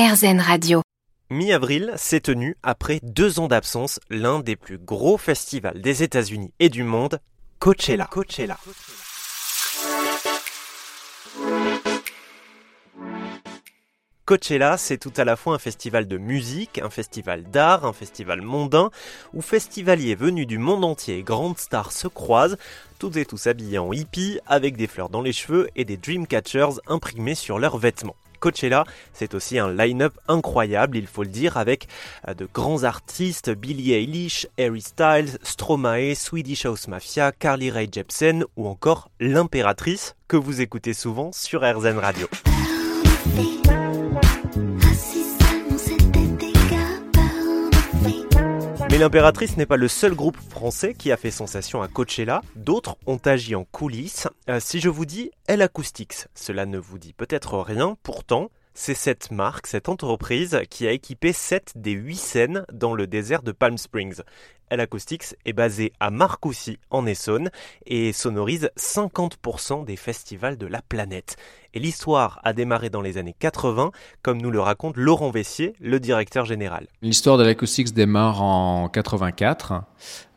RZN Radio. Mi-avril s'est tenu, après 2 ans d'absence, l'un des plus gros festivals des États-Unis et du monde, Coachella. Coachella, c'est tout à la fois un festival de musique, un festival d'art, un festival mondain, où festivaliers venus du monde entier et grandes stars se croisent, toutes et tous habillés en hippies, avec des fleurs dans les cheveux et des dreamcatchers imprimés sur leurs vêtements. Coachella, c'est aussi un line-up incroyable, il faut le dire, avec de grands artistes, Billie Eilish, Harry Styles, Stromae, Swedish House Mafia, Carly Rae Jepsen ou encore L'Impératrice, que vous écoutez souvent sur RZN Radio. Mais L'Impératrice n'est pas le seul groupe français qui a fait sensation à Coachella. D'autres ont agi en coulisses. Si je vous dis L-Acoustics, cela ne vous dit peut-être rien. Pourtant, c'est cette marque, cette entreprise qui a équipé 7 des 8 scènes dans le désert de Palm Springs. L-Acoustics est basée à Marcoussi, en Essonne, et sonorise 50% des festivals de la planète. Et l'histoire a démarré dans les années 80, comme nous le raconte Laurent Vessier, le directeur général. L'histoire de l'Acoustics démarre en 84,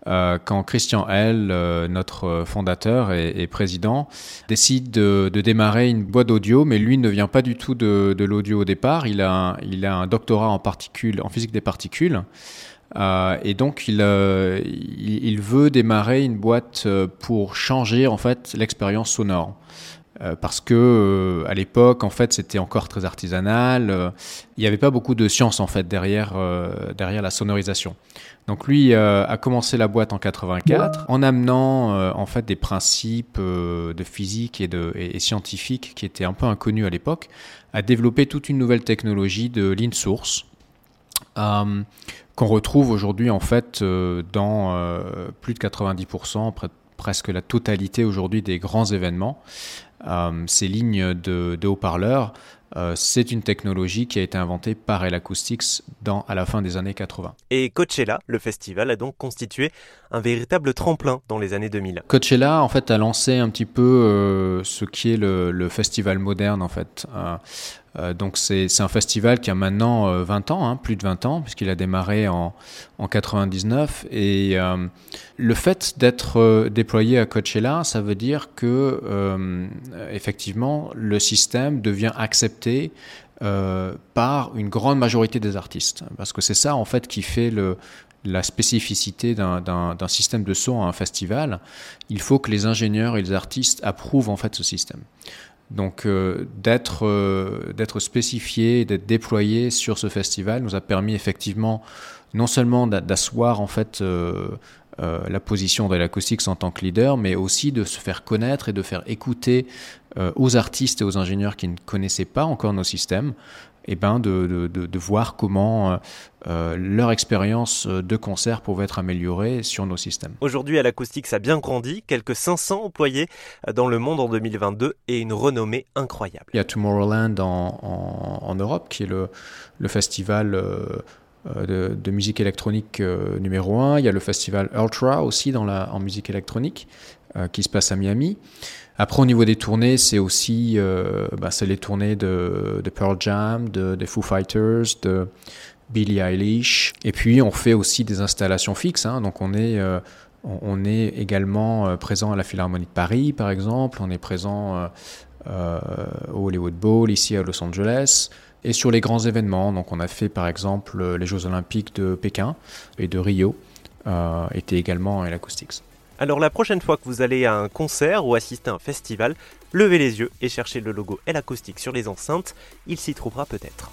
quand Christian L, notre fondateur et président, décide de démarrer une boîte d'audio, mais lui ne vient pas du tout de l'audio au départ. Il a un doctorat en physique des particules. Et donc il veut démarrer une boîte pour changer en fait l'expérience sonore. Parce que à l'époque, en fait, c'était encore très artisanal. Il n'y avait pas beaucoup de science en fait derrière la sonorisation. Donc lui a commencé la boîte en 84 en amenant en fait des principes de physique et scientifiques qui étaient un peu inconnus à l'époque, à développer toute une nouvelle technologie de l'in-source. Qu'on retrouve aujourd'hui en fait dans plus de 90%, presque la totalité aujourd'hui des grands événements. Ces lignes de haut-parleurs, c'est une technologie qui a été inventée par L-Acoustics à la fin des années 80. Et Coachella, le festival, a donc constitué un véritable tremplin dans les années 2000. Coachella, en fait, a lancé un petit peu ce qui est le festival moderne, en fait. Donc c'est un festival qui a maintenant 20 ans, plus de 20 ans, puisqu'il a démarré en 99. Et le fait d'être déployé à Coachella, ça veut dire que effectivement, le système devient accepté par une grande majorité des artistes, parce que c'est ça en fait qui fait la spécificité d'un système de son à un festival. Il faut que les ingénieurs et les artistes approuvent en fait ce système. Donc d'être spécifié, d'être déployé sur ce festival nous a permis effectivement non seulement d'asseoir en fait la position de l'Acoustics en tant que leader, mais aussi de se faire connaître et de faire écouter aux artistes et aux ingénieurs qui ne connaissaient pas encore nos systèmes, et de voir comment leur expérience de concert pouvait être améliorée sur nos systèmes. Aujourd'hui, L-Acoustics a bien grandi, quelques 500 employés dans le monde en 2022 et une renommée incroyable. Il y a Tomorrowland en Europe, qui est le festival de musique électronique numéro 1. Il y a le festival Ultra aussi en musique électronique qui se passe à Miami. Après, au niveau des tournées, c'est aussi c'est les tournées de Pearl Jam, de Foo Fighters, de Billie Eilish. Et puis, on fait aussi des installations fixes. Donc, on est également présent à la Philharmonie de Paris, par exemple. On est présent au Hollywood Bowl, ici à Los Angeles. Et sur les grands événements, donc on a fait par exemple les Jeux Olympiques de Pékin et de Rio, était également à L-Acoustics. Alors la prochaine fois que vous allez à un concert ou assister à un festival, levez les yeux et cherchez le logo L-Acoustics sur les enceintes, il s'y trouvera peut-être.